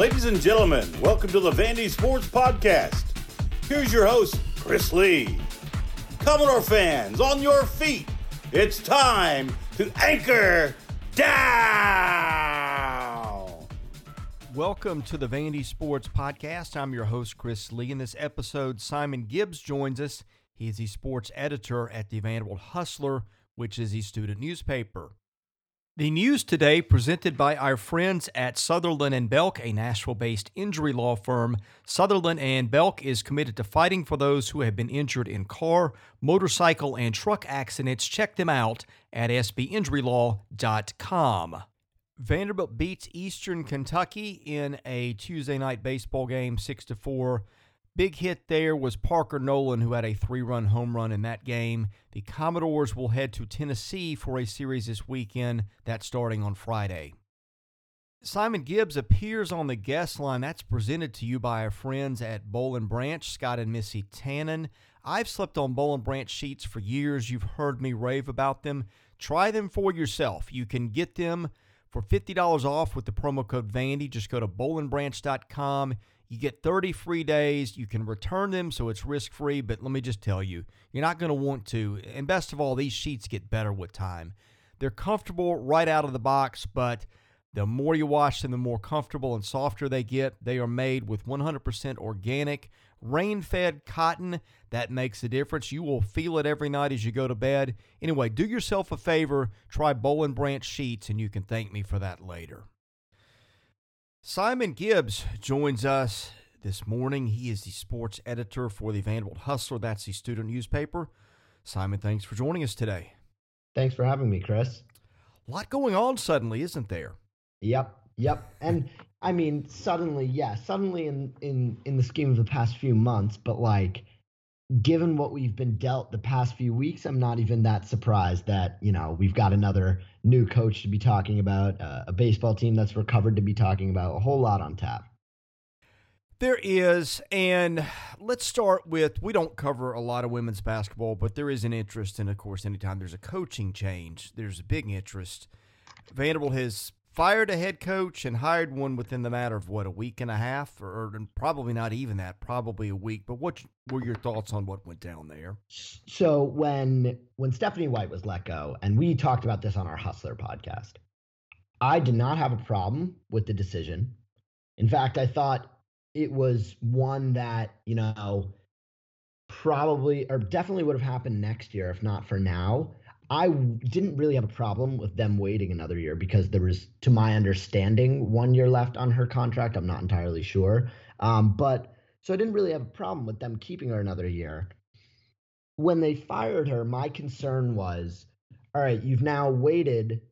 Ladies and gentlemen, welcome to the Vandy Sports Podcast. Here's your host, Chris Lee. Commodore fans, on your feet, it's time to anchor down. Welcome to the Vandy Sports Podcast. I'm your host, Chris Lee. In this episode, Simon Gibbs joins us. He is the sports editor at the Vanderbilt Hustler, which is the student newspaper. The news today presented by our friends at Sutherland and Belk, a Nashville-based injury law firm. Sutherland and Belk is committed to fighting for those who have been injured in car, motorcycle, and truck accidents. Check them out at sbinjurylaw.com. Vanderbilt beats Eastern Kentucky in a Tuesday night baseball game, 6-4. Big hit there was Parker Nolan, who had a three-run home run in that game. The Commodores will head to Tennessee for a series this weekend, that's starting on Friday. Simon Gibbs appears on the guest line. That's presented to you by our friends at Bowling Branch, Scott and Missy Tannen. I've slept on Bowling Branch sheets for years. You've heard me rave about them. Try them for yourself. You can get them for $50 off with the promo code Vandy. Just go to BowlingBranch.com. You get 30 free days. You can return them, so it's risk-free, but let me just tell you, you're not going to want to. And best of all, these sheets get better with time. They're comfortable right out of the box, but the more you wash them, the more comfortable and softer they get. They are made with 100% organic, rain-fed cotton. That makes a difference. You will feel it every night as you go to bed. Anyway, do yourself a favor. Try Bowling Branch sheets, and you can thank me for that later. Simon Gibbs joins us this morning. He is the sports editor for the Vanderbilt Hustler. That's the student newspaper. Simon, thanks for joining us today. Thanks for having me, Chris. A lot going on suddenly, isn't there? Yep. And I mean, suddenly in the scheme of the past few months, but like, given what we've been dealt the past few weeks, I'm not even that surprised that, you know, we've got another new coach to be talking about, a baseball team that's recovered to be talking about, a whole lot on tap. There is, and let's start with, we don't cover a lot of women's basketball, but there is an interest, and of course, anytime there's a coaching change, there's a big interest. Vanderbilt has fired a head coach and hired one within the matter of, a week and a half, or probably not even that, probably a week. But what were your thoughts on what went down there? So when Stephanie White was let go, and we talked about this on our Hustler podcast, I did not have a problem with the decision. In fact, I thought it was one that, you know, probably or definitely would have happened next year, if not for now. I didn't really have a problem with them waiting another year because there was, to my understanding, 1 year left on her contract. I'm not entirely sure. So I didn't really have a problem with them keeping her another year. When they fired her, my concern was, all right, you've now waited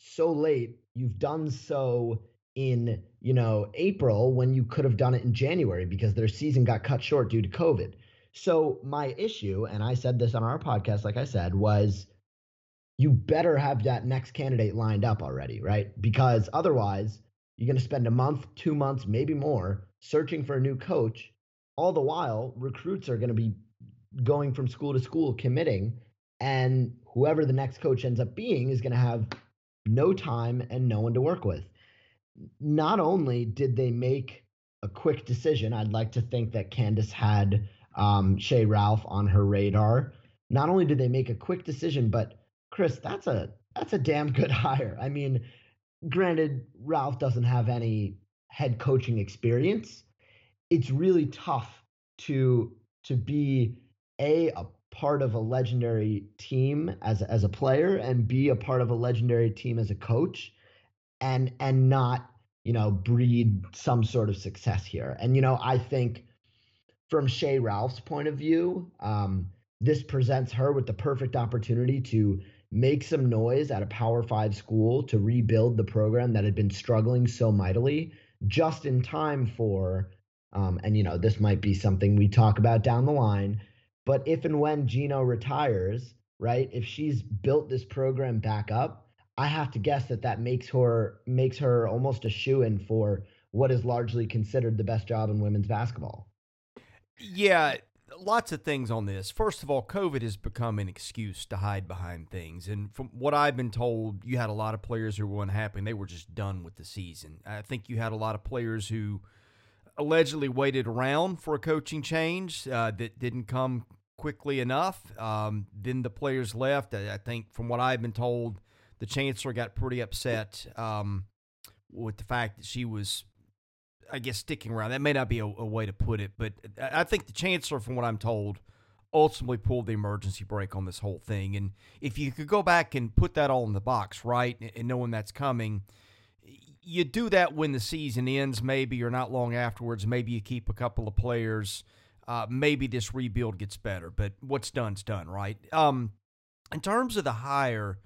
so late. You've done so in, April when you could have done it in January because their season got cut short due to COVID. So my issue, and I said this on our podcast, like I said, was, you better have that next candidate lined up already, right? Because otherwise, you're going to spend a month, 2 months, maybe more, searching for a new coach. All the while, recruits are going to be going from school to school, committing, and whoever the next coach ends up being is going to have no time and no one to work with. Not only did they make a quick decision, I'd like to think that Candace had Shea Ralph on her radar. Not only did they make a quick decision, but Chris, that's a damn good hire. I mean, granted, Ralph doesn't have any head coaching experience. It's really tough to be a part of a legendary team as a player and be a part of a legendary team as a coach and not, breed some sort of success here. And, I think from Shea Ralph's point of view, this presents her with the perfect opportunity to make some noise at a Power 5 school to rebuild the program that had been struggling so mightily, just in time for, this might be something we talk about down the line, but if and when Gino retires, right, if she's built this program back up, I have to guess that makes her almost a shoo-in for what is largely considered the best job in women's basketball. Yeah, lots of things on this. First of all, COVID has become an excuse to hide behind things. And from what I've been told, you had a lot of players who were unhappy and they were just done with the season. I think you had a lot of players who allegedly waited around for a coaching change that didn't come quickly enough. Then the players left. I think from what I've been told, the chancellor got pretty upset with the fact that she was, I guess, sticking around. That may not be a way to put it, but I think the chancellor, from what I'm told, ultimately pulled the emergency brake on this whole thing. And if you could go back and put that all in the box, right, and knowing that's coming, you do that when the season ends maybe or not long afterwards. Maybe you keep a couple of players. Maybe this rebuild gets better. But what's done's done, right? In terms of the hire,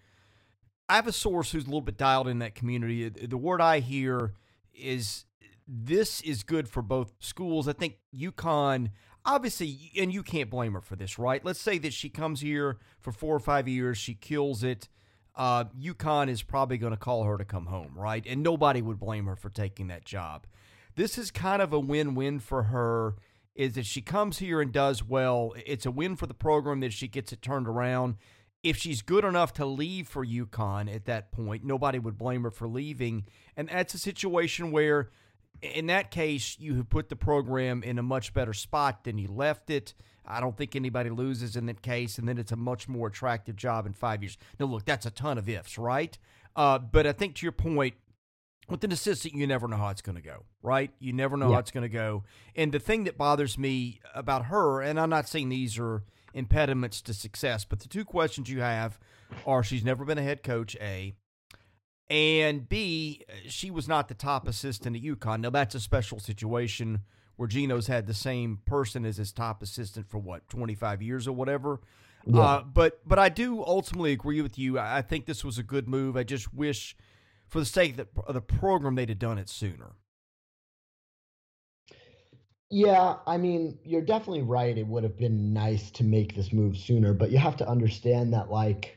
I have a source who's a little bit dialed in that community. The word I hear is this is good for both schools. I think UConn, obviously, and you can't blame her for this, right? Let's say that she comes here for 4 or 5 years. She kills it. UConn is probably going to call her to come home, right? And nobody would blame her for taking that job. This is kind of a win-win for her, is that she comes here and does well. It's a win for the program that she gets it turned around. If she's good enough to leave for UConn at that point, nobody would blame her for leaving. And that's a situation where, in that case, you have put the program in a much better spot than you left it. I don't think anybody loses in that case, and then it's a much more attractive job in 5 years. Now, look, that's a ton of ifs, right? But I think to your point, with an assistant, you never know how it's going to go, right? You never know how it's going to go. And the thing that bothers me about her, and I'm not saying these are impediments to success, but the two questions you have are she's never been a head coach, A, and B, she was not the top assistant at UConn. Now, that's a special situation where Geno's had the same person as his top assistant for, what, 25 years or whatever. Yeah. But I do ultimately agree with you. I think this was a good move. I just wish, for the sake of the program, they'd have done it sooner. Yeah, I mean, you're definitely right. It would have been nice to make this move sooner, but you have to understand that, like,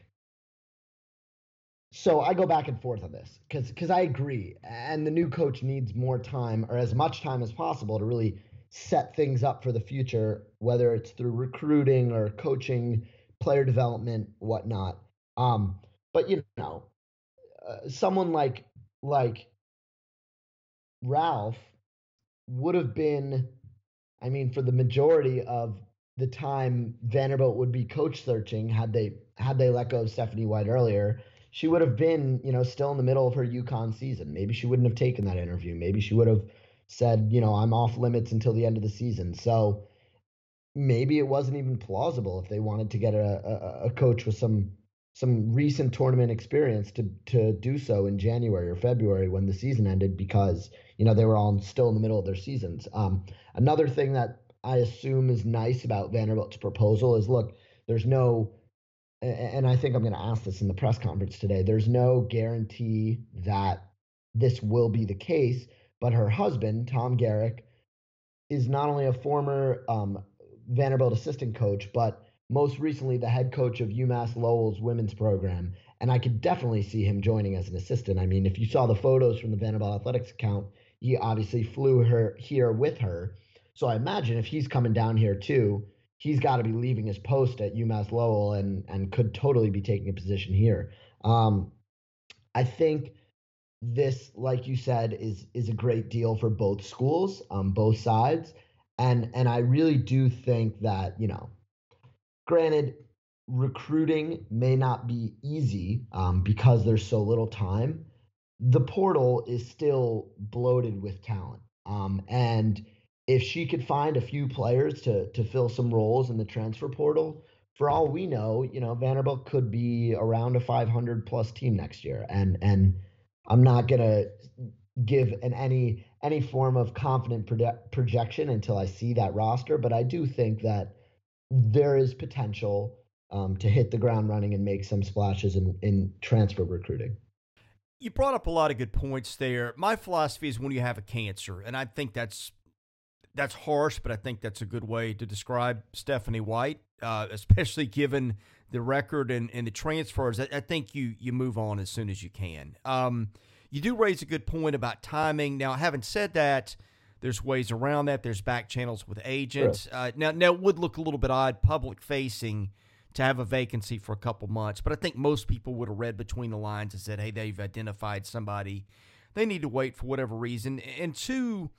so I go back and forth on this because I agree. And the new coach needs more time, or as much time as possible, to really set things up for the future, whether it's through recruiting or coaching, player development, whatnot. But, you know, someone like Ralph would have been, I mean, for the majority of the time Vanderbilt would be coach searching, had they let go of Stephanie White earlier, she would have been, you know, still in the middle of her UConn season. Maybe she wouldn't have taken that interview. Maybe she would have said, you know, I'm off limits until the end of the season. So maybe it wasn't even plausible if they wanted to get a coach with some recent tournament experience to do so in January or February when the season ended, because, you know, they were all still in the middle of their seasons. Another thing that I assume is nice about Vanderbilt's proposal is, look, there's no, and I think I'm going to ask this in the press conference today, there's no guarantee that this will be the case, but her husband, Tom Garrick, is not only a former Vanderbilt assistant coach, but most recently the head coach of UMass Lowell's women's program. And I could definitely see him joining as an assistant. I mean, if you saw the photos from the Vanderbilt Athletics account, he obviously flew her here with her. So I imagine if he's coming down here too, he's got to be leaving his post at UMass Lowell and could totally be taking a position here. I think this, like you said, is a great deal for both schools, both sides. And I really do think that, you know, granted, recruiting may not be easy because there's so little time. The portal is still bloated with talent. And if she could find a few players to fill some roles in the transfer portal, for all we know, you know, Vanderbilt could be around a 500-plus team next year. And I'm not going to give an any form of confident projection until I see that roster, but I do think that there is potential to hit the ground running and make some splashes in transfer recruiting. You brought up a lot of good points there. My philosophy is when you have a cancer, and I think that's harsh, but I think that's a good way to describe Stephanie White, especially given the record and the transfers. I think you move on as soon as you can. You do raise a good point about timing. Now, having said that, There's ways around that. There's back channels with agents. Sure. Now it would look a little bit odd, public-facing, to have a vacancy for a couple months. But I think most people would have read between the lines and said, hey, they've identified somebody. They need to wait for whatever reason. And two,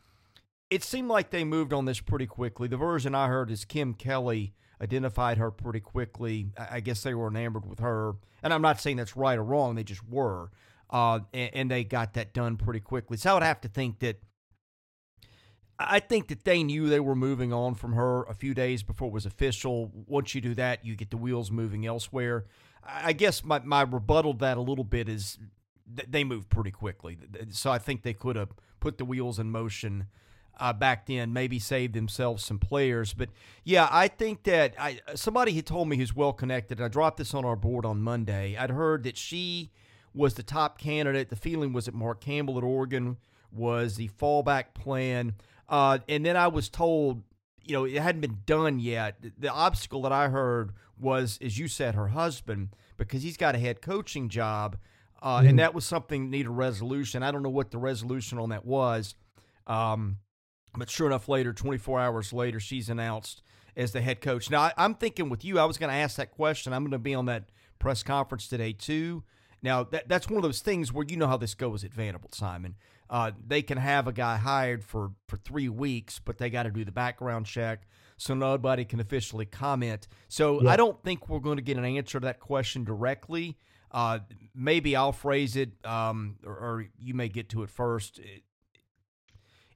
it seemed like they moved on this pretty quickly. The version I heard is Kim Kelly identified her pretty quickly. I guess they were enamored with her. And I'm not saying that's right or wrong. They just were. And they got that done pretty quickly. So I would have to think that they knew they were moving on from her a few days before it was official. Once you do that, you get the wheels moving elsewhere. I guess my rebuttal to that a little bit is they moved pretty quickly. So I think they could have put the wheels in motion back then, maybe saved themselves some players. But, yeah, I think that somebody had told me who's well-connected, and I dropped this on our board on Monday. I'd heard that she was the top candidate. The feeling was that Mark Campbell at Oregon was the fallback plan. And then I was told, you know, it hadn't been done yet. The obstacle that I heard was, as you said, her husband, because he's got a head coaching job, and that was something that needed resolution. I don't know what the resolution on that was, but sure enough, later, 24 hours later, she's announced as the head coach. Now, I'm thinking with you, I was going to ask that question. I'm going to be on that press conference today, too. Now, that's one of those things where you know how this goes at Vanderbilt, Simon. They can have a guy hired for 3 weeks, but they got to do the background check, so nobody can officially comment. So yeah. I don't think we're going to get an answer to that question directly. Maybe I'll phrase it, or you may get to it first,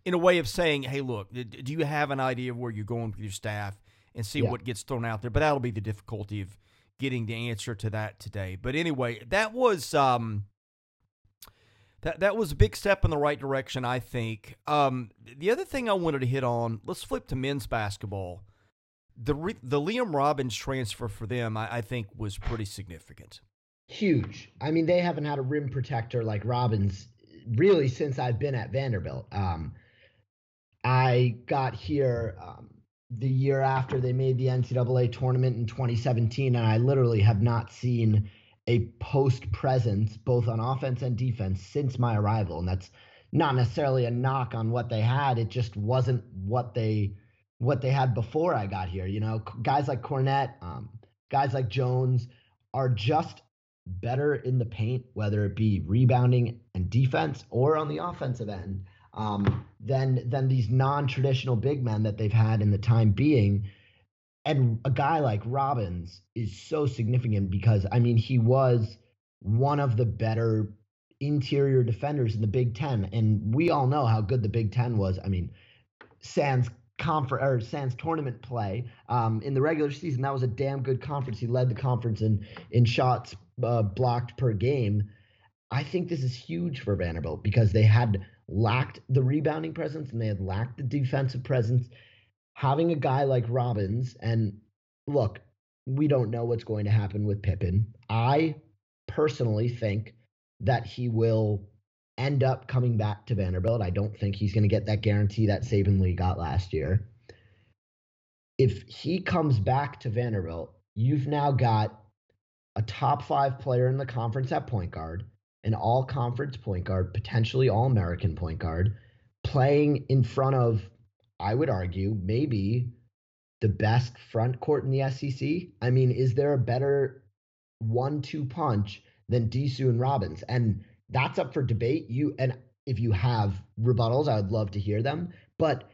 in a way of saying, hey, look, do you have an idea of where you're going with your staff, and see what gets thrown out there? But that'll be the difficulty of getting the answer to that today. But anyway, that was That was a big step in the right direction, I think. The other thing I wanted to hit on, let's flip to men's basketball. The Liam Robbins transfer for them, I think, was pretty significant. Huge. I mean, they haven't had a rim protector like Robbins really since I've been at Vanderbilt. I got here the year after they made the NCAA tournament in 2017, and I literally have not seen a post presence both on offense and defense since my arrival. And that's not necessarily a knock on what they had. It just wasn't what they had before I got here. You know, guys like Cornette, guys like Jones are just better in the paint, whether it be rebounding and defense or on the offensive end, than these non-traditional big men that they've had in the time being. And a guy like Robbins is so significant because, I mean, he was one of the better interior defenders in the Big Ten. And we all know how good the Big Ten was. I mean, sans tournament play in the regular season, that was a damn good conference. He led the conference in shots blocked per game. I think this is huge for Vanderbilt because they had lacked the rebounding presence and they had lacked the defensive presence. Having a guy like Robbins, and look, we don't know what's going to happen with Pippen. I personally think that he will end up coming back to Vanderbilt. I don't think he's going to get that guarantee that Saban Lee got last year. If he comes back to Vanderbilt, you've now got a top five player in the conference at point guard, an all-conference point guard, potentially all-American point guard, playing in front of, I would argue, maybe the best front court in the SEC. I mean, is there a better 1-2 punch than Disu and Robbins? And that's up for debate. And if you have rebuttals, I would love to hear them. But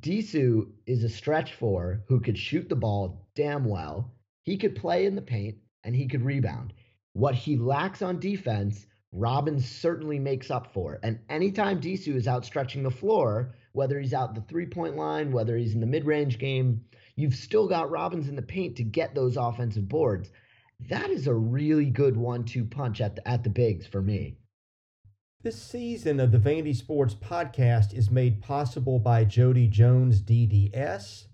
Disu is a stretch four who could shoot the ball damn well. He could play in the paint, and he could rebound. What he lacks on defense, Robbins certainly makes up for. And anytime Disu is out stretching the floor, whether he's out the three-point line, whether he's in the mid-range game, you've still got Robbins in the paint to get those offensive boards. That is a really good 1-2 punch at the bigs for me. This season of the Vandy Sports Podcast is made possible by Jody Jones DDS.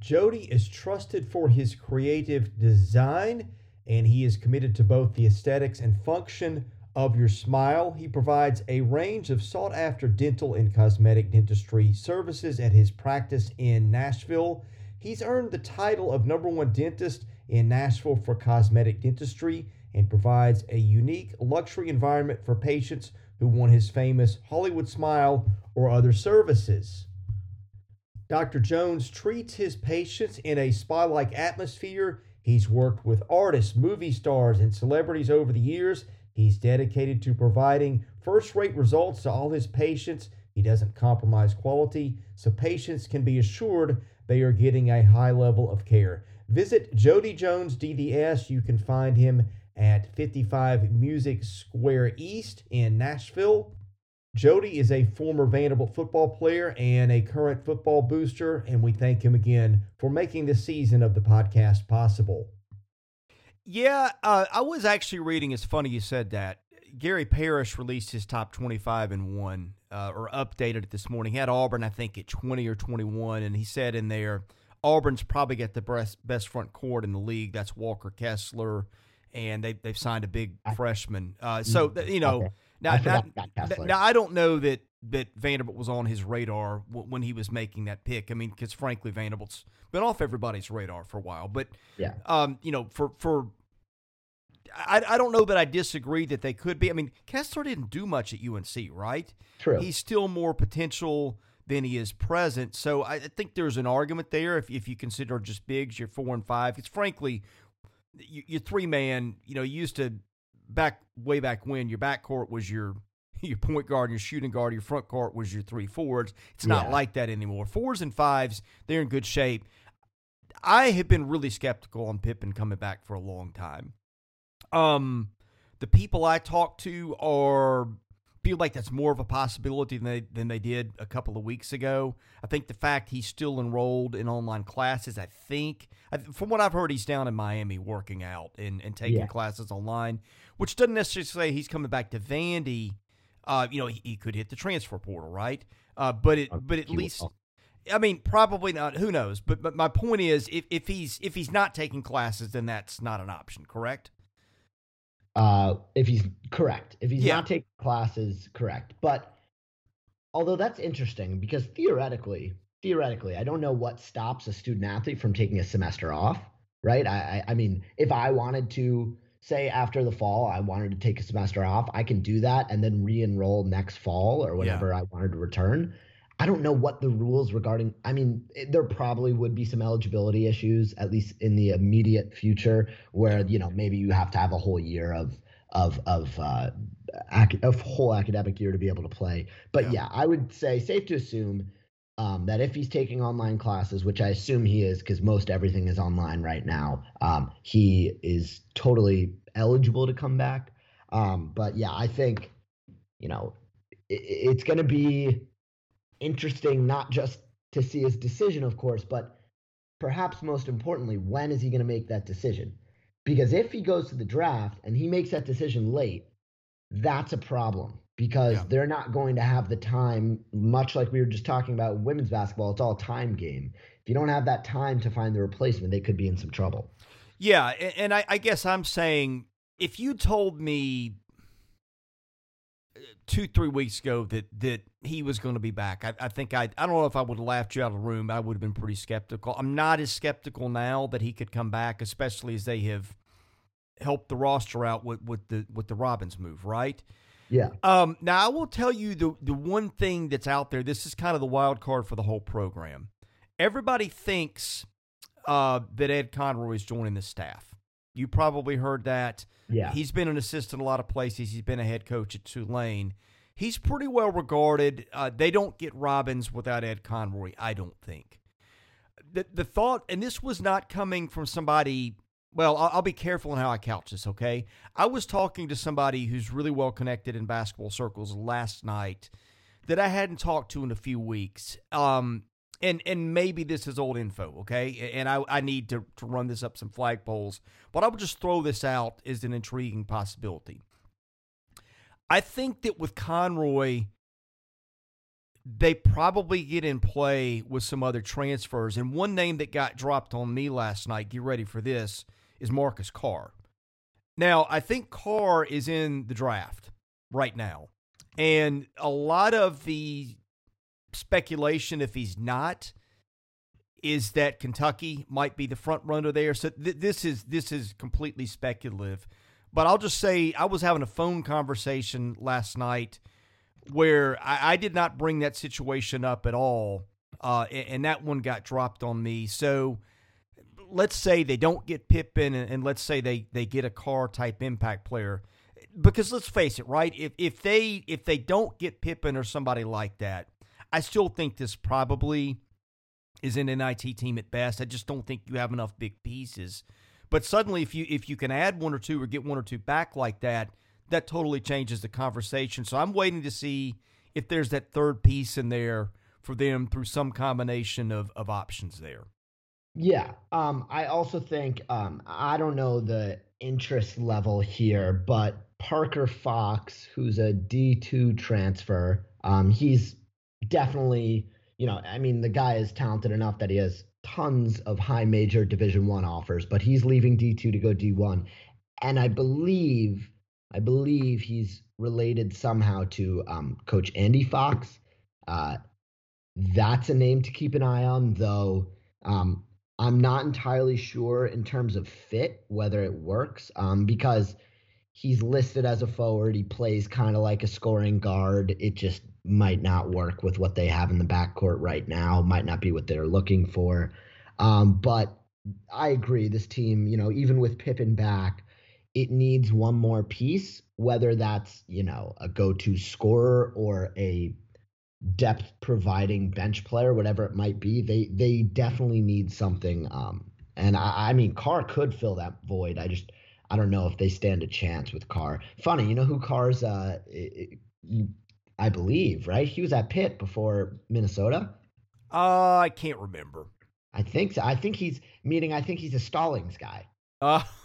Jody is trusted for his creative design, and he is committed to both the aesthetics and function of your smile. He provides a range of sought-after dental and cosmetic dentistry services at his practice in Nashville. He's earned the title of #1 dentist in Nashville for cosmetic dentistry and provides a unique luxury environment for patients who want his famous Hollywood smile or other services. Dr. Jones treats his patients in a spa-like atmosphere. He's worked with artists, movie stars, and celebrities over the years. He's dedicated to providing first-rate results to all his patients. He doesn't compromise quality, so patients can be assured they are getting a high level of care. Visit Jody Jones DDS. You can find him at 55 Music Square East in Nashville. Jody is a former Vanderbilt football player and a current football booster, and we thank him again for making this season of the podcast possible. Yeah, I was actually reading, it's funny you said that, Gary Parrish released his top 25 and one, or updated it this morning. He had Auburn, I think, at 20 or 21, and he said in there, Auburn's probably got the best front court in the league. That's Walker Kessler, and they've signed a big freshman. Okay. Now, I don't know that Vanderbilt was on his radar when he was making that pick. I mean, because frankly, Vanderbilt's been off everybody's radar for a while. But, yeah. I don't know that I disagree that they could be. I mean, Kessler didn't do much at UNC, right? True. He's still more potential than he is present. So I think there's an argument there if you consider just bigs, you're 4 and 5. Because frankly, your three-man, you used to, way back when, your backcourt was your point guard, your shooting guard, your front court was your three forwards. It's not like that anymore. 4s and 5s, they're in good shape. I have been really skeptical on Pippen coming back for a long time. The people I talk to feel like that's more of a possibility than they did a couple of weeks ago. I think the fact he's still enrolled in online classes, from what I've heard, he's down in Miami working out and taking classes online, which doesn't necessarily say he's coming back to Vandy. He could hit the transfer portal, right? Probably not. Who knows? But my point is, if he's not taking classes, then that's not an option, correct? If he's not taking classes, correct. But although that's interesting because theoretically, I don't know what stops a student athlete from taking a semester off, right? I mean, if I wanted to say after the fall, I wanted to take a semester off, I can do that and then re-enroll next fall or whenever I wanted to return. I don't know what the rules regarding, there probably would be some eligibility issues, at least in the immediate future, where, maybe you have to have a whole year of whole academic year to be able to play. But I would say safe to assume that if he's taking online classes, which I assume he is, because most everything is online right now, he is totally eligible to come back. I think, it's going to be interesting, not just to see his decision, of course, but perhaps most importantly, when is he going to make that decision? Because if he goes to the draft and he makes that decision late, that's a problem because they're not going to have the time, much like we were just talking about women's basketball. It's all a time game. If you don't have that time to find the replacement, they could be in some trouble. Yeah, and I guess I'm saying if you told me 2-3 weeks ago that he was going to be back, I think I don't know if I would have laughed you out of the room. I would have been pretty skeptical. I'm not as skeptical now that he could come back, especially as they have helped the roster out with the Robbins move, right? Yeah. Now I will tell you the one thing that's out there. This is kind of the wild card for the whole program. Everybody thinks that Ed Conroy is joining the staff. You probably heard that. Yeah. He's been an assistant a lot of places. He's been a head coach at Tulane. He's pretty well regarded. They don't get Robbins without Ed Conroy, I don't think. The thought, and this was not coming from somebody, well, I'll be careful in how I couch this, okay? I was talking to somebody who's really well connected in basketball circles last night that I hadn't talked to in a few weeks. And maybe this is old info, okay? And I need to run this up some flagpoles, but I would just throw this out as an intriguing possibility. I think that with Conroy, they probably get in play with some other transfers. And one name that got dropped on me last night, get ready for this, is Marcus Carr. Now, I think Carr is in the draft right now. And a lot of the speculation, if he's not, is that Kentucky might be the front runner there. So this is completely speculative, but I'll just say I was having a phone conversation last night where I did not bring that situation up at all, and that one got dropped on me. So let's say they don't get Pippen, and let's say they get a Carr-type impact player. Because let's face it, right? If they don't get Pippen or somebody like that, I still think this probably is an NIT team at best. I just don't think you have enough big pieces. But suddenly, if you can add one or two or get one or two back like that, that totally changes the conversation. So I'm waiting to see if there's that third piece in there for them through some combination of options there. Yeah. I also think, I don't know the interest level here, but Parker Fox, who's a D2 transfer, he's definitely, the guy is talented enough that he has tons of high major Division I offers, but he's leaving D2 to go D1. And I believe he's related somehow to Coach Andy Fox. That's a name to keep an eye on, though I'm not entirely sure in terms of fit whether it works, because he's listed as a forward. He plays kind of like a scoring guard. It just might not work with what they have in the backcourt right now, might not be what they're looking for. But I agree, this team, even with Pippen back, it needs one more piece, whether that's, a go-to scorer or a depth-providing bench player, whatever it might be. They definitely need something. And Carr could fill that void. I don't know if they stand a chance with Carr. Funny, you know who Carr's, I believe, right? He was at Pitt before Minnesota. I can't remember. I think so. I think he's a Stallings guy.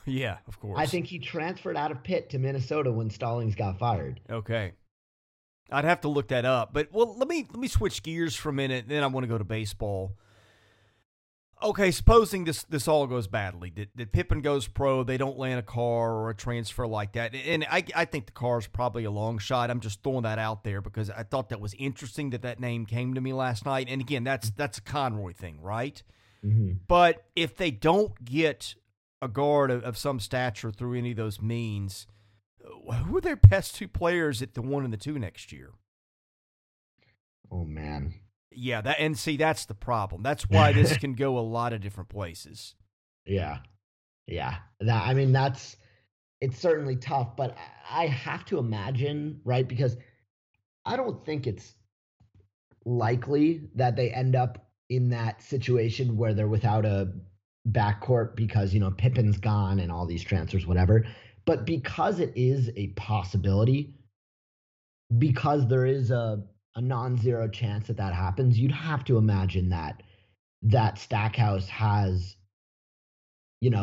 Yeah, of course. I think he transferred out of Pitt to Minnesota when Stallings got fired. Okay. I'd have to look that up. But, well, let me switch gears for a minute, and then I want to go to baseball. Okay, supposing this all goes badly, that Pippen goes pro, they don't land a Carr or a transfer like that, and I think the Carr's probably a long shot. I'm just throwing that out there because I thought that was interesting that name came to me last night. And, again, that's a Conroy thing, right? Mm-hmm. But if they don't get a guard of some stature through any of those means, who are their best two players at the 1 and the 2 next year? Oh, man. Yeah, that's the problem. That's why this can go a lot of different places. Yeah. Yeah. It's certainly tough, but I have to imagine, right, because I don't think it's likely that they end up in that situation where they're without a backcourt because, Pippen's gone and all these transfers, whatever. But because it is a possibility, because there is a non-zero chance that happens, you'd have to imagine that Stackhouse has,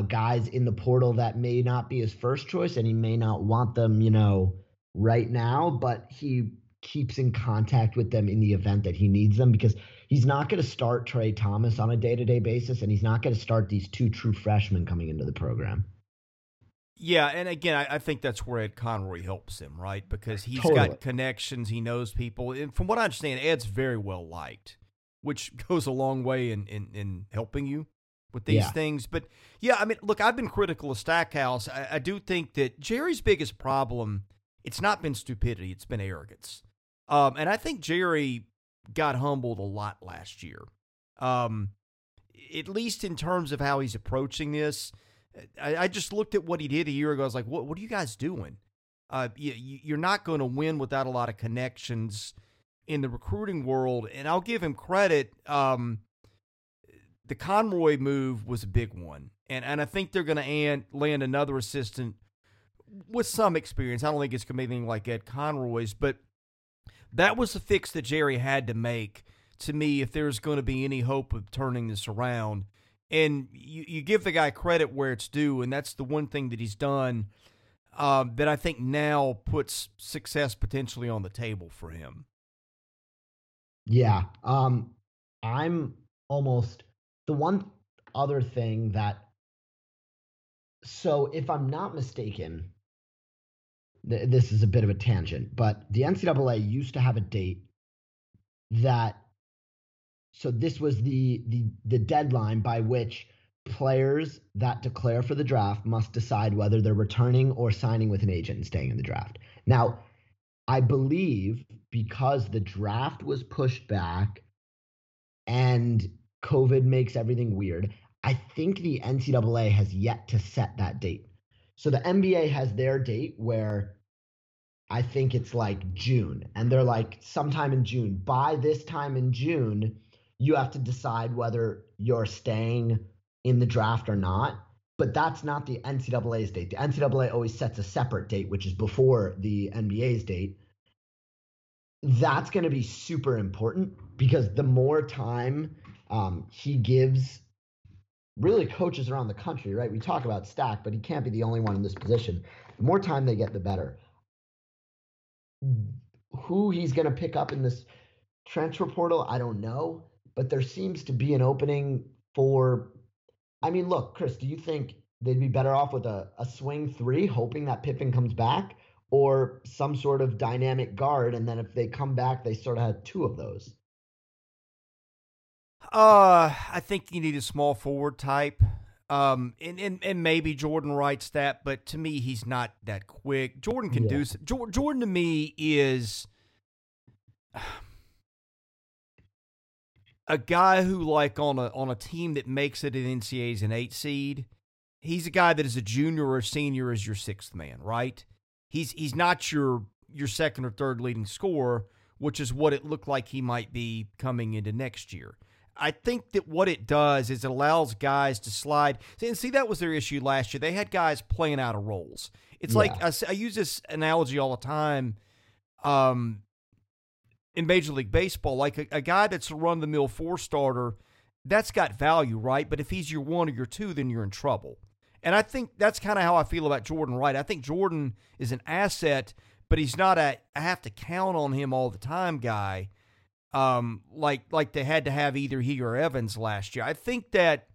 guys in the portal that may not be his first choice, and he may not want them, right now, but he keeps in contact with them in the event that he needs them, because he's not going to start Trey Thomas on a day-to-day basis, and he's not going to start these two true freshmen coming into the program. Yeah, and again, I think that's where Ed Conroy helps him, right? Because he's got connections, he knows people. And from what I understand, Ed's very well liked, which goes a long way in helping you with these things. But, look, I've been critical of Stackhouse. I do think that Jerry's biggest problem, it's not been stupidity, it's been arrogance. And I think Jerry got humbled a lot last year, at least in terms of how he's approaching this. I just looked at what he did a year ago. I was like, what are you guys doing? You're not going to win without a lot of connections in the recruiting world. And I'll give him credit. The Conroy move was a big one. And I think they're going to land another assistant with some experience. I don't think it's going to be anything like Ed Conroy's. But that was the fix that Jerry had to make, to me, if there's going to be any hope of turning this around. And you give the guy credit where it's due, and that's the one thing that he's done that I think now puts success potentially on the table for him. Yeah. I'm almost – the one other thing that – so if I'm not mistaken, this is a bit of a tangent, but the NCAA used to have a date that – so this was the deadline by which players that declare for the draft must decide whether they're returning or signing with an agent and staying in the draft. Now, I believe because the draft was pushed back and COVID makes everything weird. I think the NCAA has yet to set that date. So the NBA has their date where I think it's like June, and they're like sometime in June. By this time in June, you have to decide whether you're staying in the draft or not. But that's not the NCAA's date. The NCAA always sets a separate date, which is before the NBA's date. That's going to be super important because the more time he gives really coaches around the country, right? We talk about Stack, but he can't be the only one in this position. The more time they get, the better. Who he's going to pick up in this transfer portal, I don't know. But there seems to be an opening for... I mean, look, Chris, do you think they'd be better off with a swing three, hoping that Pippen comes back, or some sort of dynamic guard, and then if they come back, they sort of had two of those? I think you need a small forward type, and maybe Jordan Wright's that, but to me, he's not that quick. Jordan can do – Jordan to me is a guy who, like, on a team that makes it in NCAA as an 8 seed, he's a guy that is a junior or a senior as your sixth man, right? He's not your second or third leading scorer, which is what it looked like he might be coming into next year. I think that what it does is it allows guys to slide. And see, that was their issue last year. They had guys playing out of roles. It's like I use this analogy all the time. In Major League Baseball, like a guy that's a run-of-the-mill four-starter, that's got value, right? But if he's your one or your two, then you're in trouble. And I think that's kind of how I feel about Jordan Wright. I think Jordan is an asset, but he's not a I-have-to-count-on-him-all-the-time guy like they had to have either he or Evans last year. I think that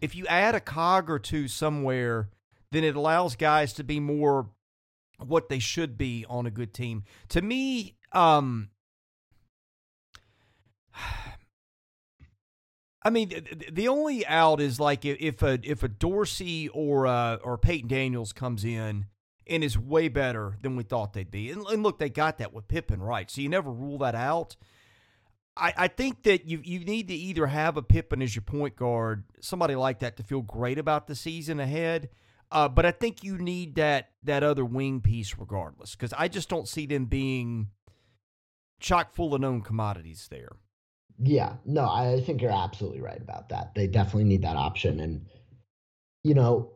if you add a cog or two somewhere, then it allows guys to be more what they should be on a good team. To me, I mean, the only out is like if a Dorsey or Peyton Daniels comes in and is way better than we thought they'd be. And look, they got that with Pippen, right? So you never rule that out. I think that you need to either have a Pippen as your point guard, somebody like that, to feel great about the season ahead. But I think you need that other wing piece regardless, because I just don't see them being chock full of known commodities there. Yeah, no, I think you're absolutely right about that. They definitely need that option. And, you know,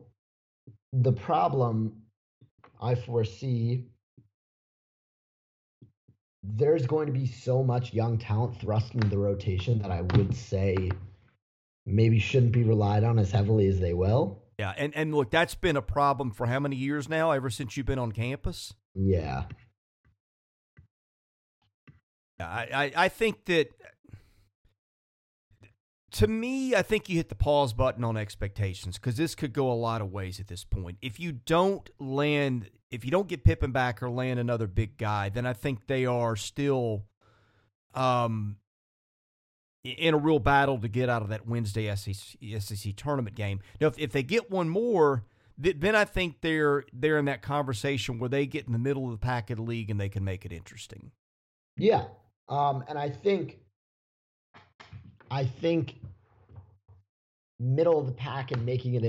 the problem I foresee, there's going to be so much young talent thrust into the rotation that I would say maybe shouldn't be relied on as heavily as they will. Yeah, and look, that's been a problem for how many years now, ever since you've been on campus? Yeah. I think that... To me, I think you hit the pause button on expectations because this could go a lot of ways at this point. If you don't get Pippen back or land another big guy, then I think they are still in a real battle to get out of that Wednesday SEC tournament game. Now, if they get one more, then I think they're in that conversation where they get in the middle of the pack of the league and they can make it interesting. Yeah, and I think middle of the pack and making it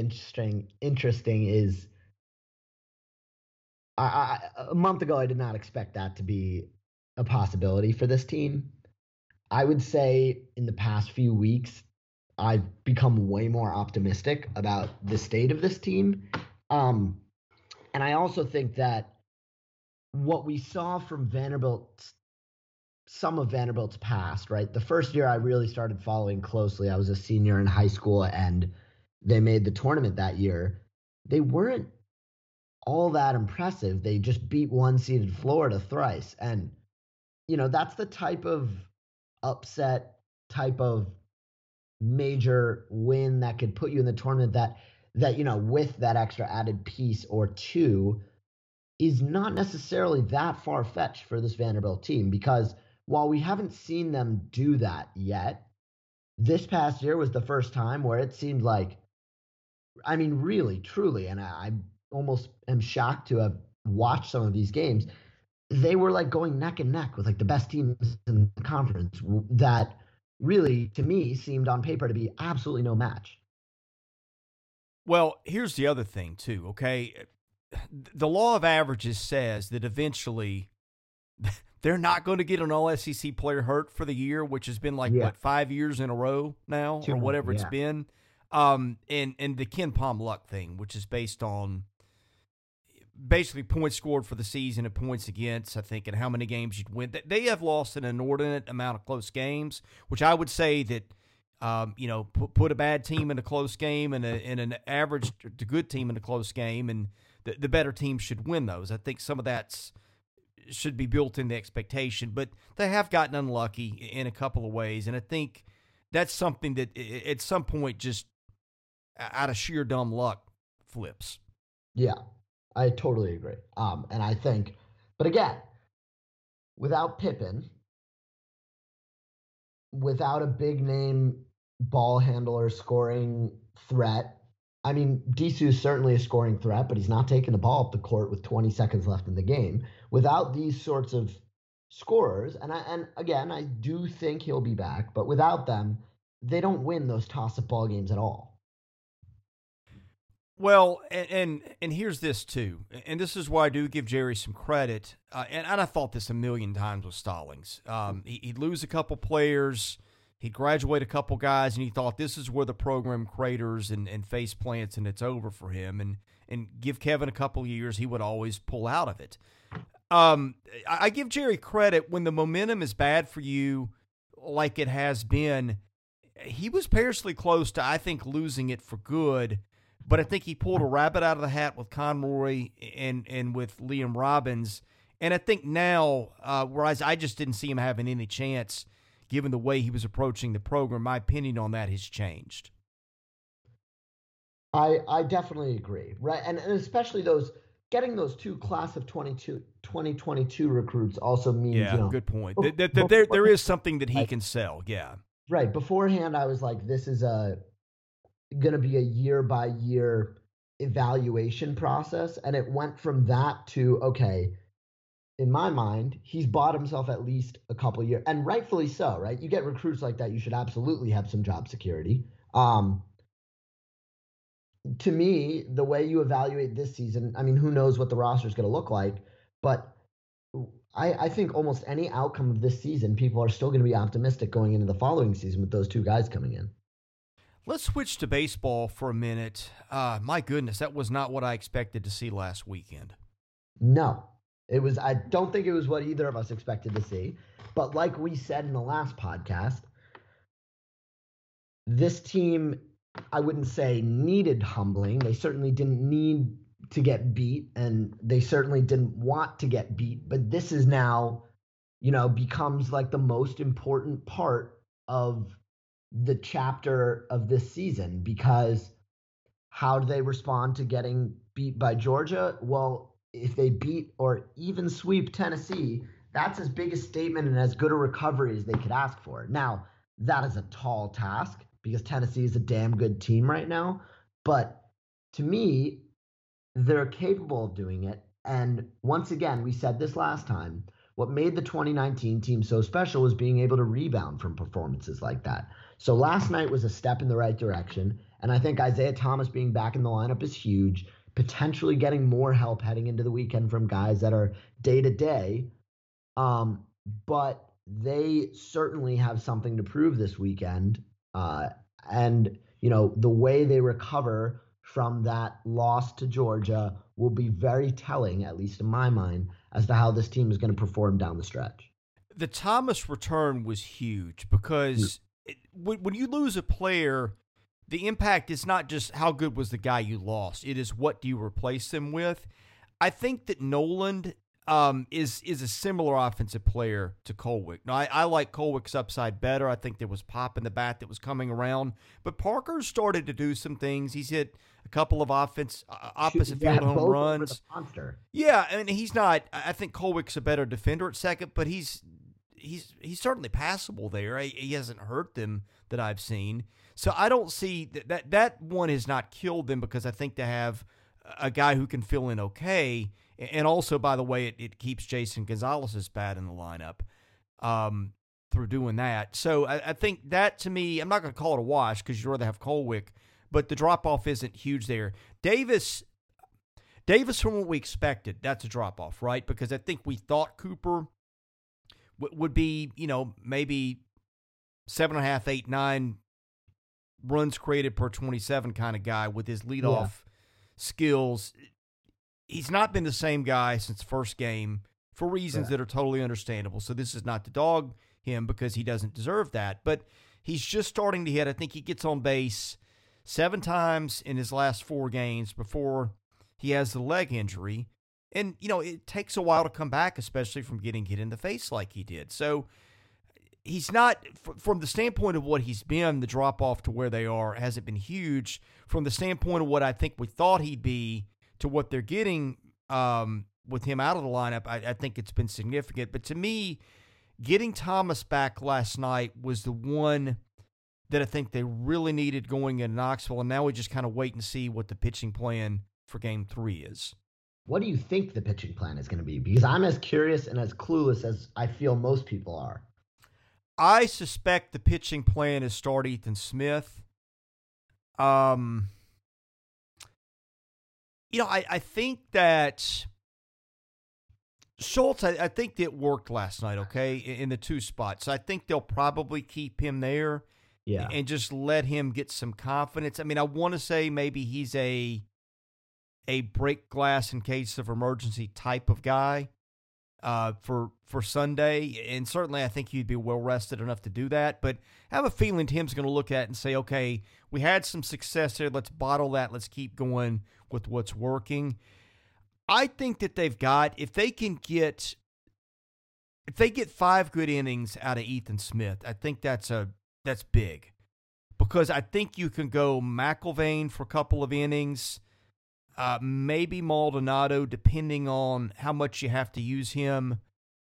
interesting is a month ago I did not expect that to be a possibility for this team. I would say in the past few weeks I've become way more optimistic about the state of this team. And I also think that what we saw from Vanderbilt's some of Vanderbilt's past, right? The first year I really started following closely, I was a senior in high school and they made the tournament that year. They weren't all that impressive. They just beat one-seeded Florida thrice. And, you know, that's the type of upset, type of major win that could put you in the tournament that you know, with that extra added piece or two is not necessarily that far-fetched for this Vanderbilt team because while we haven't seen them do that yet, this past year was the first time where it seemed like, I mean, really, truly, and I almost am shocked to have watched some of these games, they were like going neck and neck with like the best teams in the conference that really, to me, seemed on paper to be absolutely no match. Well, here's the other thing, too, okay? The law of averages says that eventually they're not going to get an All-SEC player hurt for the year, which has been like, what, 5 years in a row now or whatever it's been. And the Ken Pom luck thing, which is based on basically points scored for the season and points against, I think, and how many games you'd win. They have lost an inordinate amount of close games, which I would say that, you know, put a bad team in a close game and an average to good team in a close game, and the better team should win those. I think some of that's should be built in the expectation, but they have gotten unlucky in a couple of ways, and I think that's something that at some point just out of sheer dumb luck flips. Yeah, I totally agree. And I think, but again, without Pippen, without a big name ball handler scoring threat, I mean, Disu is certainly a scoring threat, but he's not taking the ball up the court with 20 seconds left in the game. Without these sorts of scorers, and again, I do think he'll be back, but without them, they don't win those toss-up ball games at all. Well, and here's this too, and this is why I do give Jerry some credit. And I thought this a million times with Stallings. He'd lose a couple players, he'd graduate a couple guys, and he thought this is where the program craters and face plants, and it's over for him. And give Kevin a couple years, he would always pull out of it. I give Jerry credit when the momentum is bad for you, like it has been. He was perilously close to, I think, losing it for good. But I think he pulled a rabbit out of the hat with Conroy and with Liam Robbins. And I think now, whereas I just didn't see him having any chance, given the way he was approaching the program, my opinion on that has changed. I definitely agree. Right. And especially those getting those two class of 2022 recruits also means, you know, good point. There is something that he can sell. Yeah. Right. Beforehand, I was like, this is going to be a year-by-year evaluation process, and it went from that to, okay, in my mind, he's bought himself at least a couple years, and rightfully so, right? You get recruits like that, you should absolutely have some job security. To me, the way you evaluate this season, I mean, who knows what the roster is going to look like, but I think almost any outcome of this season, people are still going to be optimistic going into the following season with those two guys coming in. Let's switch to baseball for a minute. My goodness, that was not what I expected to see last weekend. No, it was. I don't think it was what either of us expected to see. But like we said in the last podcast, this team, I wouldn't say needed humbling. They certainly didn't need to get beat, and they certainly didn't want to get beat. But this is now, you know, becomes like the most important part of the chapter of this season, because how do they respond to getting beat by Georgia? Well, if they beat or even sweep Tennessee, that's as big a statement and as good a recovery as they could ask for. Now, that is a tall task because Tennessee is a damn good team right now, but to me, they're capable of doing it. And once again, we said this last time, what made the 2019 team so special was being able to rebound from performances like that. So last night was a step in the right direction, and I think Isaiah Thomas being back in the lineup is huge, potentially getting more help heading into the weekend from guys that are day-to-day, but they certainly have something to prove this weekend, and you know the way they recover from that loss to Georgia will be very telling, at least in my mind, as to how this team is going to perform down the stretch. The Thomas return was huge because when you lose a player, the impact is not just how good was the guy you lost. It is what do you replace them with. I think that Nolan is a similar offensive player to Colwick. Now, I like Colwick's upside better. I think there was pop in the bat that was coming around. But Parker started to do some things. He's hit a couple of opposite field home runs. Yeah, I mean, he's not – I think Colwick's a better defender at second, but he's certainly passable there. He hasn't hurt them that I've seen. So I don't see that one has not killed them because I think they have a guy who can fill in okay. And also, by the way, it keeps Jason Gonzalez's bat in the lineup. through doing that. So I think that, to me, I'm not going to call it a wash because you'd rather have Colwick, but the drop-off isn't huge there. Davis from what we expected, that's a drop-off, right? Because I think we thought Cooper would be, you know, maybe 7.5, 8, 9 runs created per 27 kind of guy with his leadoff skills. He's not been the same guy since first game for reasons that are totally understandable. So this is not to dog him because he doesn't deserve that. But he's just starting to hit. I think he gets on base 7 times in his last 4 games before he has the leg injury. And, you know, it takes a while to come back, especially from getting hit in the face like he did. So he's not, from the standpoint of what he's been, the drop-off to where they are hasn't been huge. From the standpoint of what I think we thought he'd be to what they're getting with him out of the lineup, I think it's been significant. But to me, getting Thomas back last night was the one that I think they really needed going into Knoxville. And now we just kind of wait and see what the pitching plan for Game 3 is. What do you think the pitching plan is going to be? Because I'm as curious and as clueless as I feel most people are. I suspect the pitching plan is start Ethan Smith. You know, I think that Schultz, I think it worked last night, okay, in the 2 spots. So I think they'll probably keep him there and just let him get some confidence. I mean, I want to say maybe he's a break glass in case of emergency type of guy. For Sunday, and certainly I think he'd be well-rested enough to do that, but I have a feeling Tim's going to look at it and say, okay, we had some success here, let's bottle that, let's keep going with what's working. I think that they've got, if they get 5 good innings out of Ethan Smith, I think that's big, because I think you can go McIlvain for a couple of innings, maybe Maldonado, depending on how much you have to use him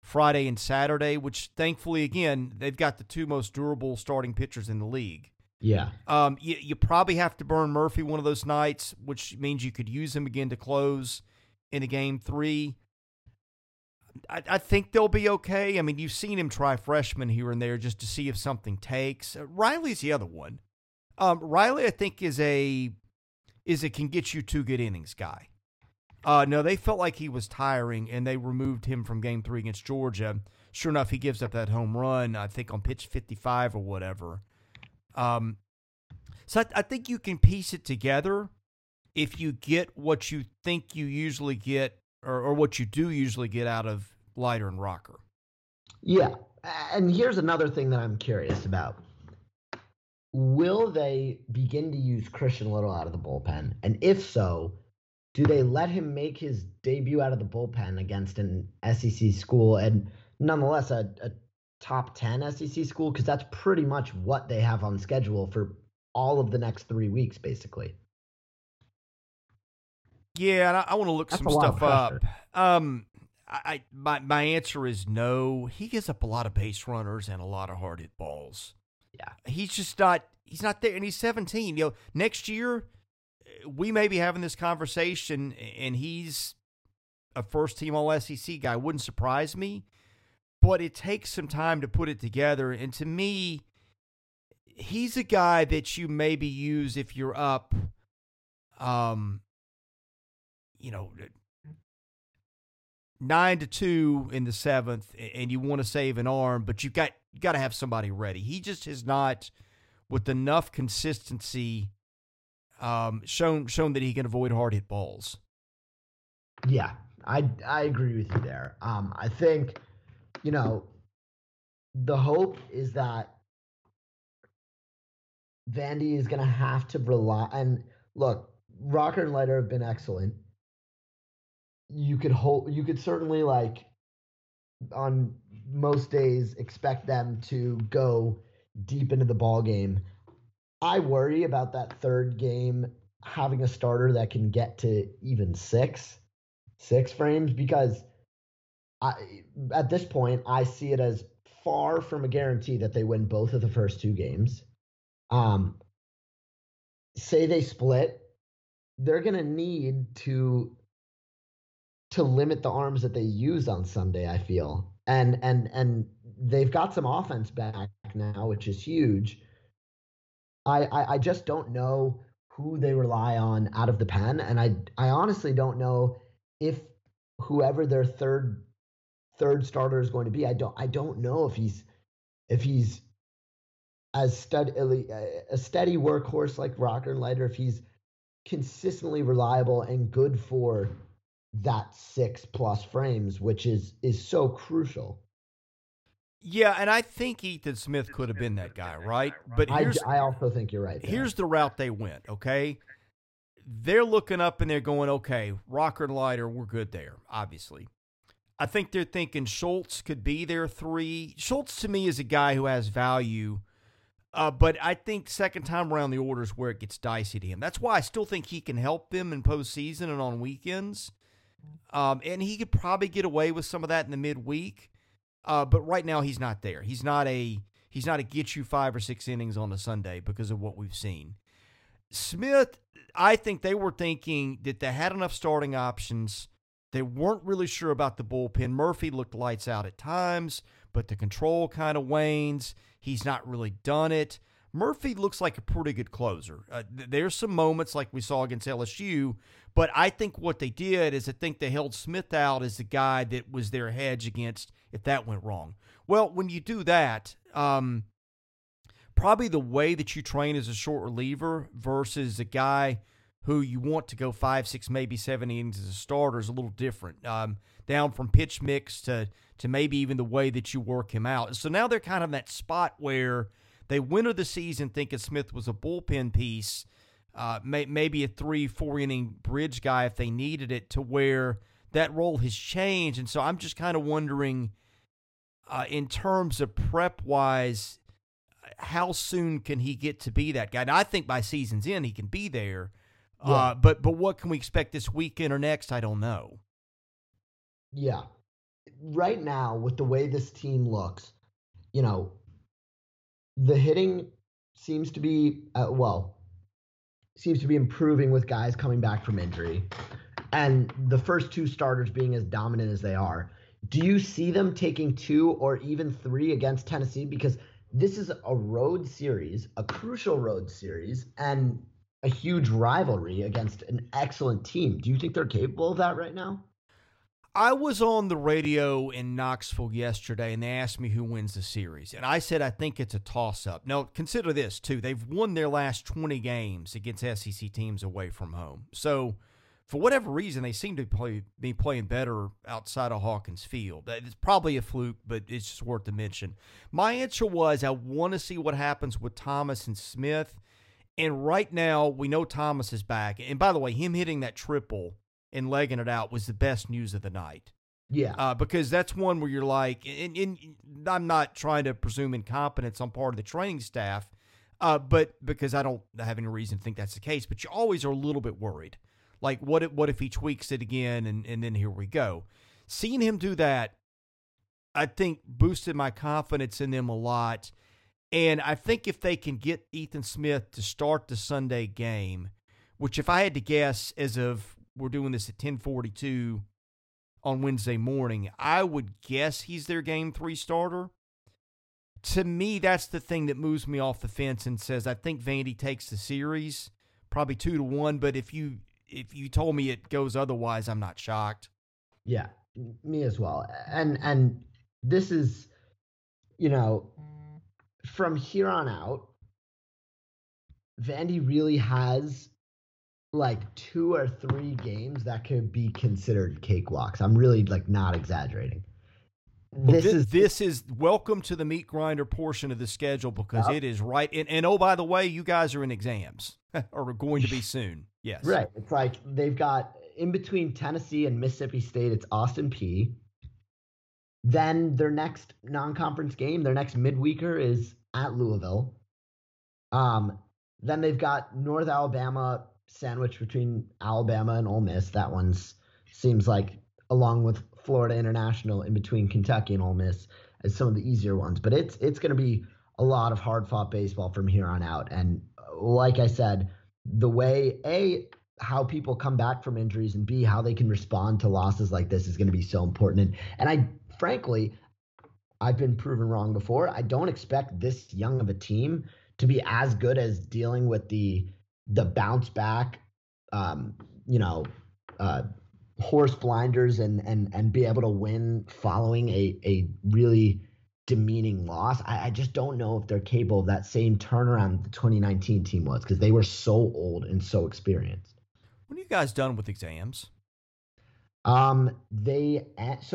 Friday and Saturday, which thankfully, again, they've got the 2 most durable starting pitchers in the league. Yeah. You probably have to burn Murphy one of those nights, which means you could use him again to close in a Game 3. I think they'll be okay. I mean, you've seen him try freshmen here and there just to see if something takes. Riley's the other one. Riley, I think, is a can get you 2 good innings guy. No, they felt like he was tiring, and they removed him from Game 3 against Georgia. Sure enough, he gives up that home run, I think, on pitch 55 or whatever. So I think you can piece it together if you get what you think you usually get or what you do usually get out of Leiter and Rocker. Yeah, and here's another thing that I'm curious about. Will they begin to use Christian Little out of the bullpen? And if so, do they let him make his debut out of the bullpen against an SEC school and nonetheless a top 10 SEC school? Because that's pretty much what they have on schedule for all of the next 3 weeks, basically. Yeah, and I want to look that's some stuff up. My answer is no. He gives up a lot of base runners and a lot of hard hit balls. Yeah, he's just not. He's not there, and he's 17. You know, next year we may be having this conversation, and he's a first-team All-SEC guy. Wouldn't surprise me, but it takes some time to put it together. And to me, he's a guy that you maybe use if you're up, you know, 9-2 in the 7th, and you want to save an arm, but you've got to have somebody ready. He just is not with enough consistency shown that he can avoid hard hit balls. Yeah, I agree with you there. I think, you know, the hope is that Vandy is going to have to rely. And look, Rocker and Leiter have been excellent. You could certainly, like, on most days, expect them to go deep into the ball game. I worry about that 3rd game having a starter that can get to even six frames, because at this point, I see it as far from a guarantee that they win both of the first 2 games. Say they split, they're going to need to limit the arms that they use on Sunday, I feel. and they've got some offense back now, which is huge. I just don't know who they rely on out of the pen, and I honestly don't know if whoever their third starter is going to be. I don't know if he's a steady workhorse like Rocker and Leiter, if he's consistently reliable and good for that 6+ frames, which is so crucial. Yeah, and I think Ethan Smith could have been that guy, right? But I also think you're right there. Here's the route they went, okay? They're looking up and they're going, okay, Rocker and Leiter, we're good there, obviously. I think they're thinking Schultz could be their 3. Schultz, to me, is a guy who has value, but I think second time around the order is where it gets dicey to him. That's why I still think he can help them in postseason and on weekends, and he could probably get away with some of that in the midweek. But right now he's not there. He's not a get you 5 or 6 innings on a Sunday because of what we've seen. Smith, I think they were thinking that they had enough starting options. They weren't really sure about the bullpen. Murphy looked lights out at times, but the control kind of wanes. He's not really done it. Murphy looks like a pretty good closer. There's some moments like we saw against LSU, but I think what they did is I think they held Smith out as the guy that was their hedge against if that went wrong. Well, when you do that, probably the way that you train as a short reliever versus a guy who you want to go 5, 6, maybe 7 innings as a starter is a little different, down from pitch mix to maybe even the way that you work him out. So now they're kind of in that spot where they winter the season thinking Smith was a bullpen piece, maybe a 3-4 inning bridge guy if they needed it, to where that role has changed. And so I'm just kind of wondering, in terms of prep-wise, how soon can he get to be that guy? And I think by season's end he can be there, yeah. But what can we expect this weekend or next? I don't know. Yeah. Right now, with the way this team looks, you know, the hitting seems to be improving with guys coming back from injury, and the first 2 starters being as dominant as they are. Do you see them taking 2 or even 3 against Tennessee? Because this is a road series, a crucial road series, and a huge rivalry against an excellent team. Do you think they're capable of that right now? I was on the radio in Knoxville yesterday, and they asked me who wins the series. And I said, I think it's a toss-up. Now, consider this, too. They've won their last 20 games against SEC teams away from home. So, for whatever reason, they seem to be playing better outside of Hawkins Field. It's probably a fluke, but it's just worth the mention. My answer was, I want to see what happens with Thomas and Smith. And right now, we know Thomas is back. And by the way, him hitting that triple and legging it out was the best news of the night. Yeah. Because that's one where you're like, and I'm not trying to presume incompetence on part of the training staff, but because I don't have any reason to think that's the case, but you always are a little bit worried. Like, what if he tweaks it again, and then here we go. Seeing him do that, I think, boosted my confidence in them a lot. And I think if they can get Ethan Smith to start the Sunday game, which if I had to guess as of, we're doing this at 10:42 on Wednesday morning, I would guess he's their game 3 starter. To me, that's the thing that moves me off the fence and says, I think Vandy takes the series, probably 2-1. But if you told me it goes otherwise, I'm not shocked. Yeah, me as well. And this is, you know, from here on out, Vandy really has like 2 or 3 games that could be considered cakewalks. I'm really like not exaggerating. This is welcome to the meat grinder portion of the schedule, because it is right. And oh, by the way, you guys are in exams or are going to be soon. Yes. Right. It's like they've got in between Tennessee and Mississippi State, it's Austin Peay. Then their next non-conference game, their next midweeker is at Louisville. Then they've got North Alabama, sandwiched between Alabama and Ole Miss. That one seems like, along with Florida International, in between Kentucky and Ole Miss, as some of the easier ones. But it's going to be a lot of hard-fought baseball from here on out. And like I said, the way, A, how people come back from injuries, and B, how they can respond to losses like this is going to be so important. And I, frankly, I've been proven wrong before. I don't expect this young of a team to be as good as dealing with the bounce back, horse blinders and be able to win following a really demeaning loss. I just don't know if they're capable of that same turnaround the 2019 team was, because they were so old and so experienced. When are you guys done with exams? So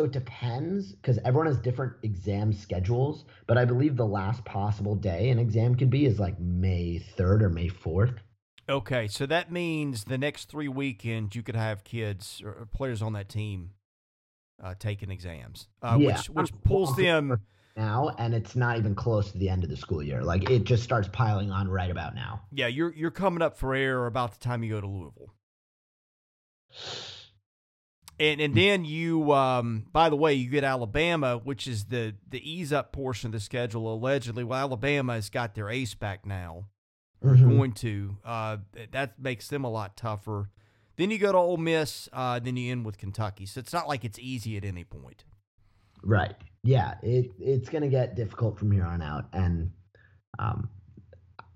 it depends, because everyone has different exam schedules, but I believe the last possible day an exam could be is like May 3rd or May 4th. Okay. So that means the next 3 weekends you could have kids or players on that team, taking exams, which pulls them now. And it's not even close to the end of the school year. Like, it just starts piling on right about now. Yeah. You're coming up for air about the time you go to Louisville. And then you, by the way, you get Alabama, which is the ease up portion of the schedule, allegedly. Well, Alabama has got their ace back now. Mm-hmm. Going to. That makes them a lot tougher. Then you go to Ole Miss, then you end with Kentucky. So it's not like it's easy at any point. Right. Yeah, it's going to get difficult from here on out. And,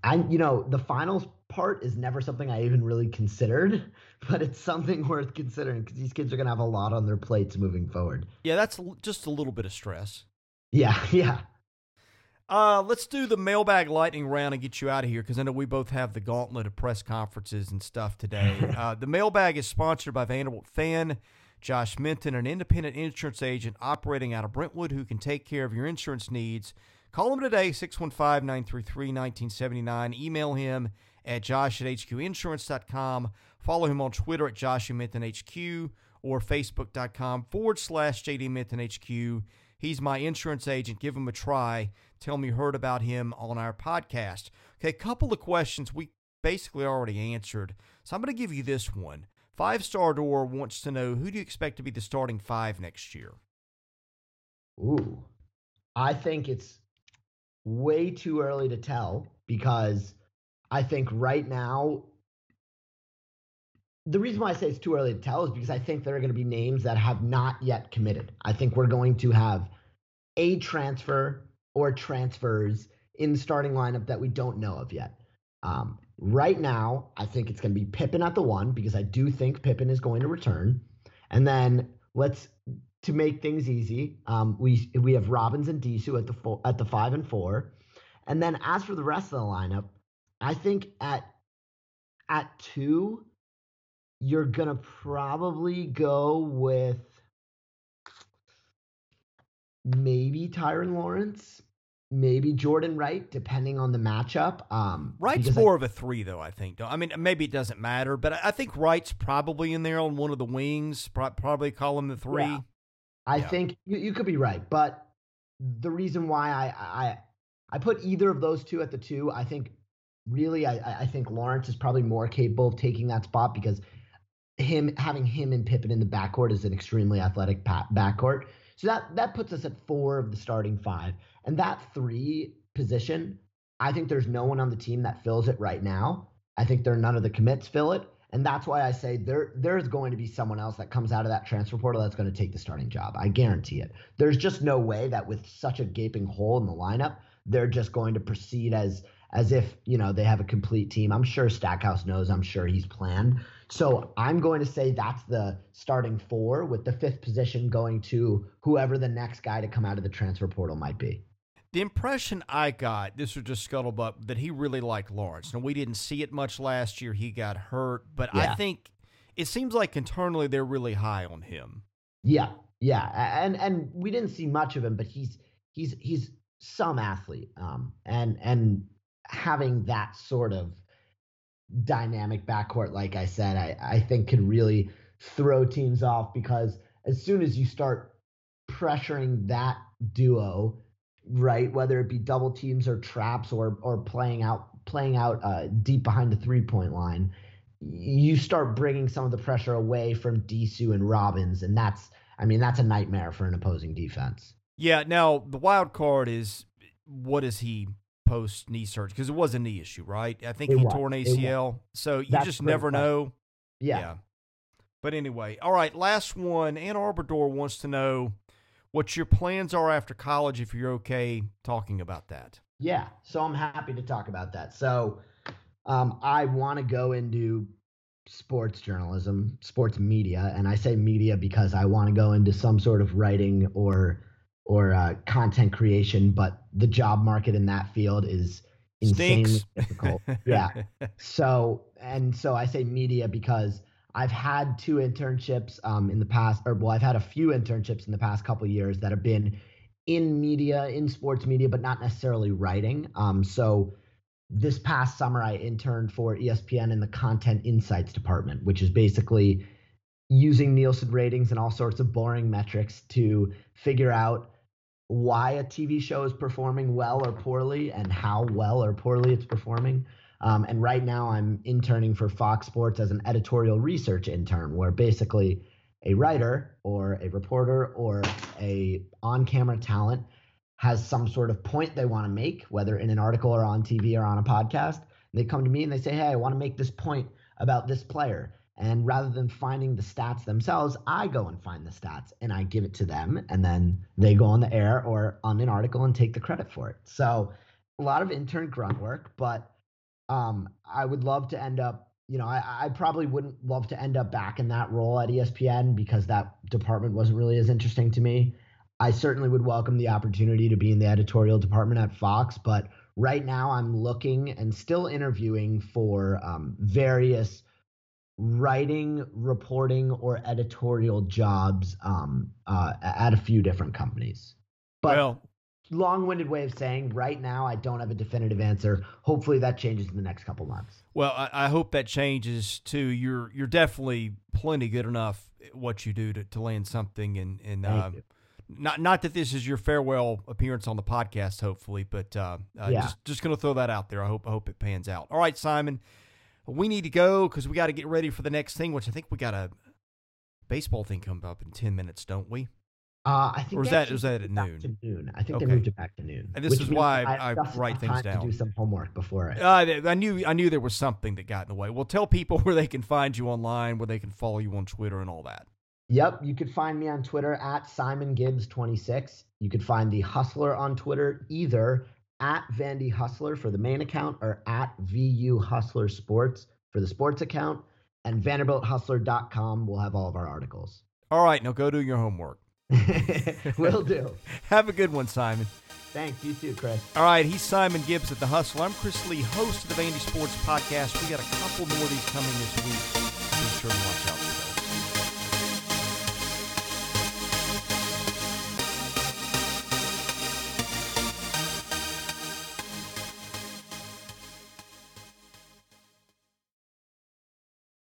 the finals part is never something I even really considered, but it's something worth considering because these kids are going to have a lot on their plates moving forward. Yeah, that's just a little bit of stress. Yeah. Let's do the mailbag lightning round and get you out of here, because I know we both have the gauntlet of press conferences and stuff today. The mailbag is sponsored by Vanderbilt Fan, Josh Minton, an independent insurance agent operating out of Brentwood who can take care of your insurance needs. Call him today, 615-933-1979. Email him at josh@hqinsurance.com. Follow him on Twitter at JoshyMintonHQ or facebook.com/JDMintonHQ. He's my insurance agent. Give him a try. Tell me you heard about him on our podcast. Okay, a couple of questions we basically already answered, so I'm going to give you this one. Five Star Door wants to know, who do you expect to be the starting five next year? Ooh, I think it's way too early to tell, because I think right now, the reason why I say it's too early to tell is because I think there are going to be names that have not yet committed. I think we're going to have a transfer or transfers in the starting lineup that we don't know of yet. Right now, I think it's going to be Pippen at the one, because I do think Pippen is going to return. And then to make things easy, we have Robbins and Disu at the 5 and 4. And then as for the rest of the lineup, I think at 2, you're going to probably go with maybe Tyron Lawrence, maybe Jordan Wright, depending on the matchup. Wright's more of a 3, though, I think. I mean, maybe it doesn't matter, but I think Wright's probably in there on one of the wings, probably call him the 3. Yeah. I think you could be right, but the reason why I put either of those two at the 2, I think – really, I think Lawrence is probably more capable of taking that spot, because having him and Pippen in the backcourt is an extremely athletic backcourt. So that puts us at 4 of the starting 5. And that 3 position, I think there's no one on the team that fills it right now. I think there are none of the commits fill it. And that's why I say there's going to be someone else that comes out of that transfer portal that's going to take the starting job. I guarantee it. There's just no way that with such a gaping hole in the lineup, they're just going to proceed as if, they have a complete team. I'm sure Stackhouse knows. I'm sure he's planned. So I'm going to say that's the starting 4, with the 5th position going to whoever the next guy to come out of the transfer portal might be. The impression I got, this was just scuttlebutt, that he really liked Lawrence. Now, we didn't see it much last year. He got hurt. But yeah. I think it seems like internally they're really high on him. Yeah. And we didn't see much of him, but he's some athlete. And having that sort of dynamic backcourt, like I said, I think could really throw teams off, because as soon as you start pressuring that duo, right, whether it be double teams or traps or playing out deep behind the 3-point line, you start bringing some of the pressure away from Disu and Robbins, and that's a nightmare for an opposing defense. Yeah. Now the wild card is, what is he post knee surgery, because it was a knee issue, right? I think he tore an ACL. So you just never know. Yeah. But anyway, all right, last one. Ann Arbor Door wants to know, what your plans are after college, if you're okay talking about that. Yeah, so I'm happy to talk about that. So I want to go into sports journalism, sports media, and I say media because I want to go into some sort of writing or content creation, but the job market in that field is insanely difficult. Yeah. So I say media because I've had two internships in the past, I've had a few internships in the past couple of years that have been in media, in sports media, but not necessarily writing. So this past summer, I interned for ESPN in the Content Insights department, which is basically using Nielsen ratings and all sorts of boring metrics to figure out why a TV show is performing well or poorly and how well or poorly it's performing. And right now I'm interning for Fox Sports as an editorial research intern, where basically a writer or a reporter or a on-camera talent has some sort of point they want to make, whether in an article or on TV or on a podcast. And they come to me and they say, hey, I want to make this point about this player. And rather than finding the stats themselves, I go and find the stats and I give it to them. And then they go on the air or on an article and take the credit for it. So a lot of intern grunt work, but I would love to end up, I probably wouldn't love to end up back in that role at ESPN because that department wasn't really as interesting to me. I certainly would welcome the opportunity to be in the editorial department at Fox, but right now I'm looking and still interviewing for various writing, reporting, or editorial jobs at a few different companies. But long-winded way of saying right now I don't have a definitive answer. Hopefully that changes in the next couple months. Well, I hope that changes too. You're definitely plenty good enough at what you do to land something, and not that this is your farewell appearance on the podcast, hopefully, but just going to throw that out there. I hope it pans out. All right, Simon, we need to go because we got to get ready for the next thing, which I think we got a baseball thing coming up in 10 minutes, don't we? I think, or is that at noon? I think they moved it back to noon. And this is why I write things down. To do some homework before it. I knew there was something that got in the way. Well, tell people where they can find you online, where they can follow you on Twitter and all that. Yep, you could find me on Twitter at SimonGibbs26. You could find the Hustler on Twitter either at Vandy Hustler for the main account or at VU Hustler Sports for the sports account. And VanderbiltHustler.com will have all of our articles. All right, now go do your homework. Will do. Have a good one, Simon. Thanks. You too, Chris. All right, he's Simon Gibbs at The Hustler. I'm Chris Lee, host of the Vandy Sports Podcast. We got a couple more of these coming this week.